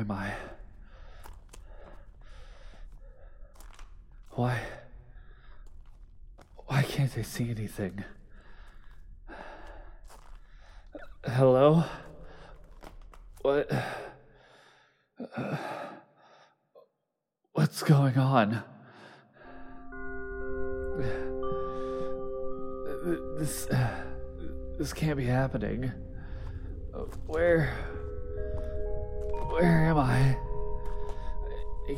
am I? Why can't I see anything? Hello? What? What's going on? This can't be happening. Where am I? I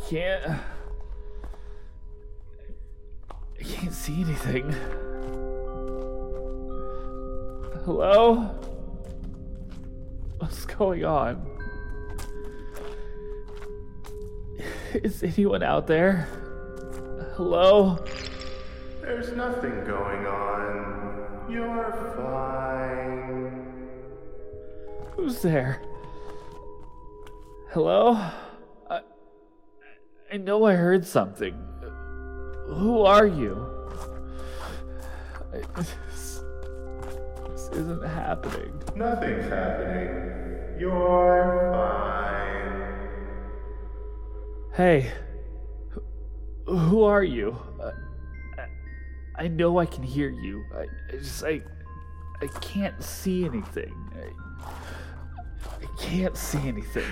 can't see anything. Hello? What's going on? Is anyone out there? Hello? There's nothing going on. You're fine. Who's there? Hello? I know I heard something. Who are you? This isn't happening. Nothing's happening. You're fine. Hey, who are you? I know I can hear you. I can't see anything. I can't see anything.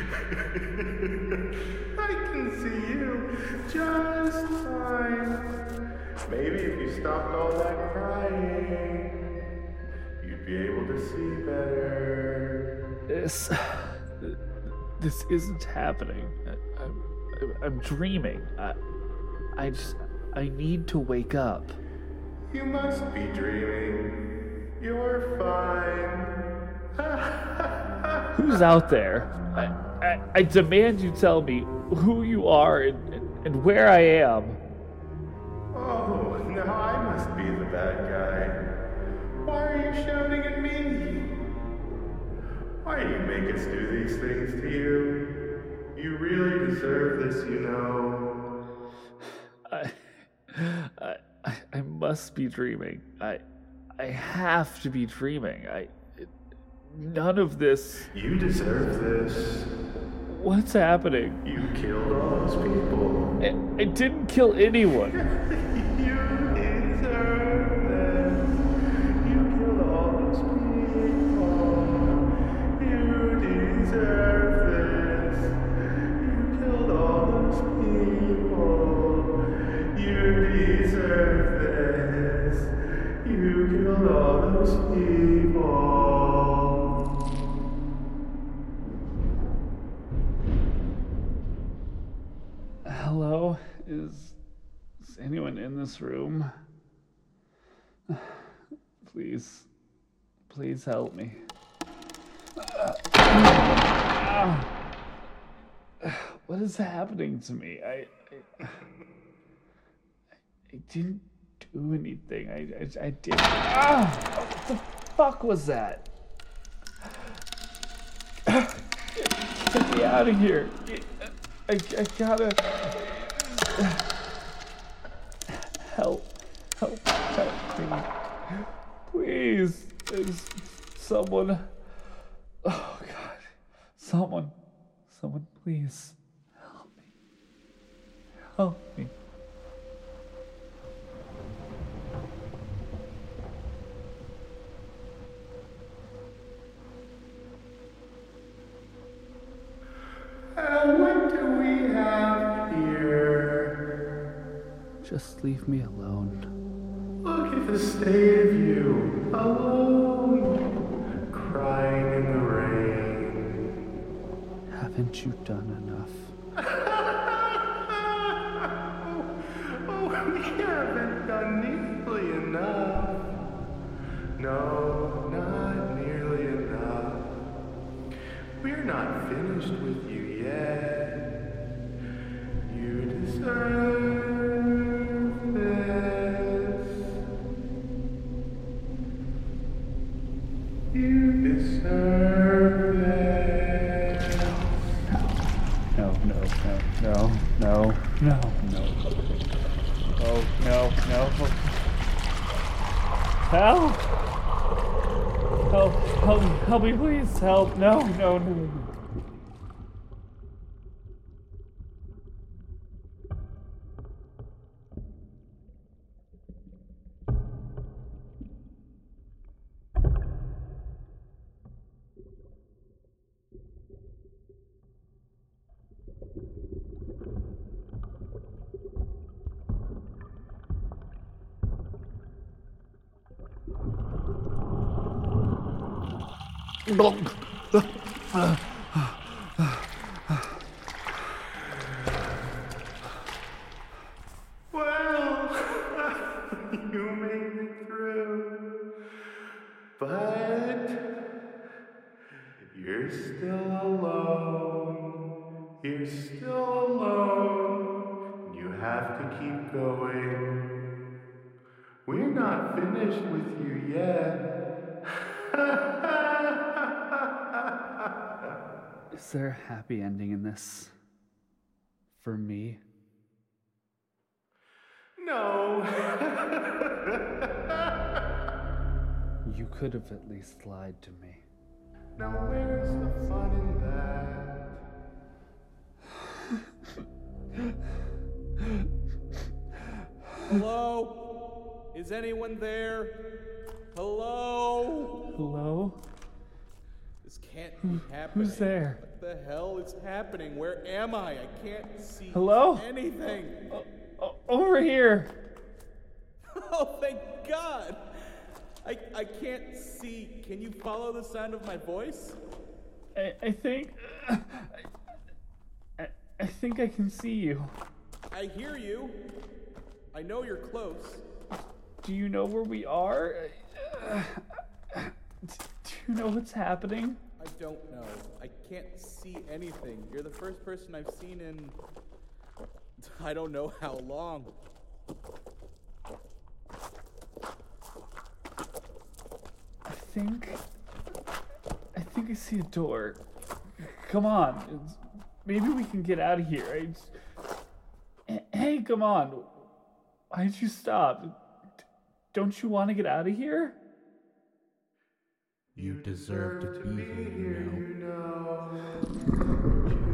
I can see you just fine. Maybe if you stopped all that crying, you'd be able to see better. This isn't happening. I'm dreaming. I need to wake up. You must be dreaming. You're fine. Who's out there? I demand you tell me who you are and where I am. Oh, now I must be the bad guy. Why are you shouting at me? Why do you make us do these things to you? You really deserve this, you know. I must be dreaming. I have to be dreaming. None of this. You deserve this. What's happening? You killed all those people. I didn't kill anyone. You deserve this. You killed all those people. You deserve this. You killed all those people. You deserve this. You killed all those people. Hello? Is anyone in this room? Please help me. What is happening to me? I didn't do anything. I didn't. What the fuck was that? Get me out of here. I gotta... Help me. Please. There's someone. Oh, God. Someone, please. Help me. Just leave me alone. Look at the state of you, alone, crying in the rain. Haven't you done enough? Oh, we haven't done nearly enough. No, not nearly enough. We're not finished with you yet. You deserve. No. Help! Help me, please, help. No. Well, you made it through, but you're still alone. You're still alone. You have to keep going. We're not finished with you yet. Is there a happy ending in this? For me? No. You could have at least lied to me. Now where's the fun in that? Hello? Is anyone there? Hello? Hello? This can't be happening. Who's there? What the hell is happening? Where am I? I can't see anything. Hello? Over here. Oh, thank God. I can't see. Can you follow the sound of my voice? I think I can see you. I hear you. I know you're close. Do you know where we are? Do you know what's happening? I don't know. I can't see anything. You're the first person I've seen in... I don't know how long. I think I see a door. Come on. Maybe we can get out of here. Hey, come on. Why'd you stop? Don't you want to get out of here? You deserve to be here, you know.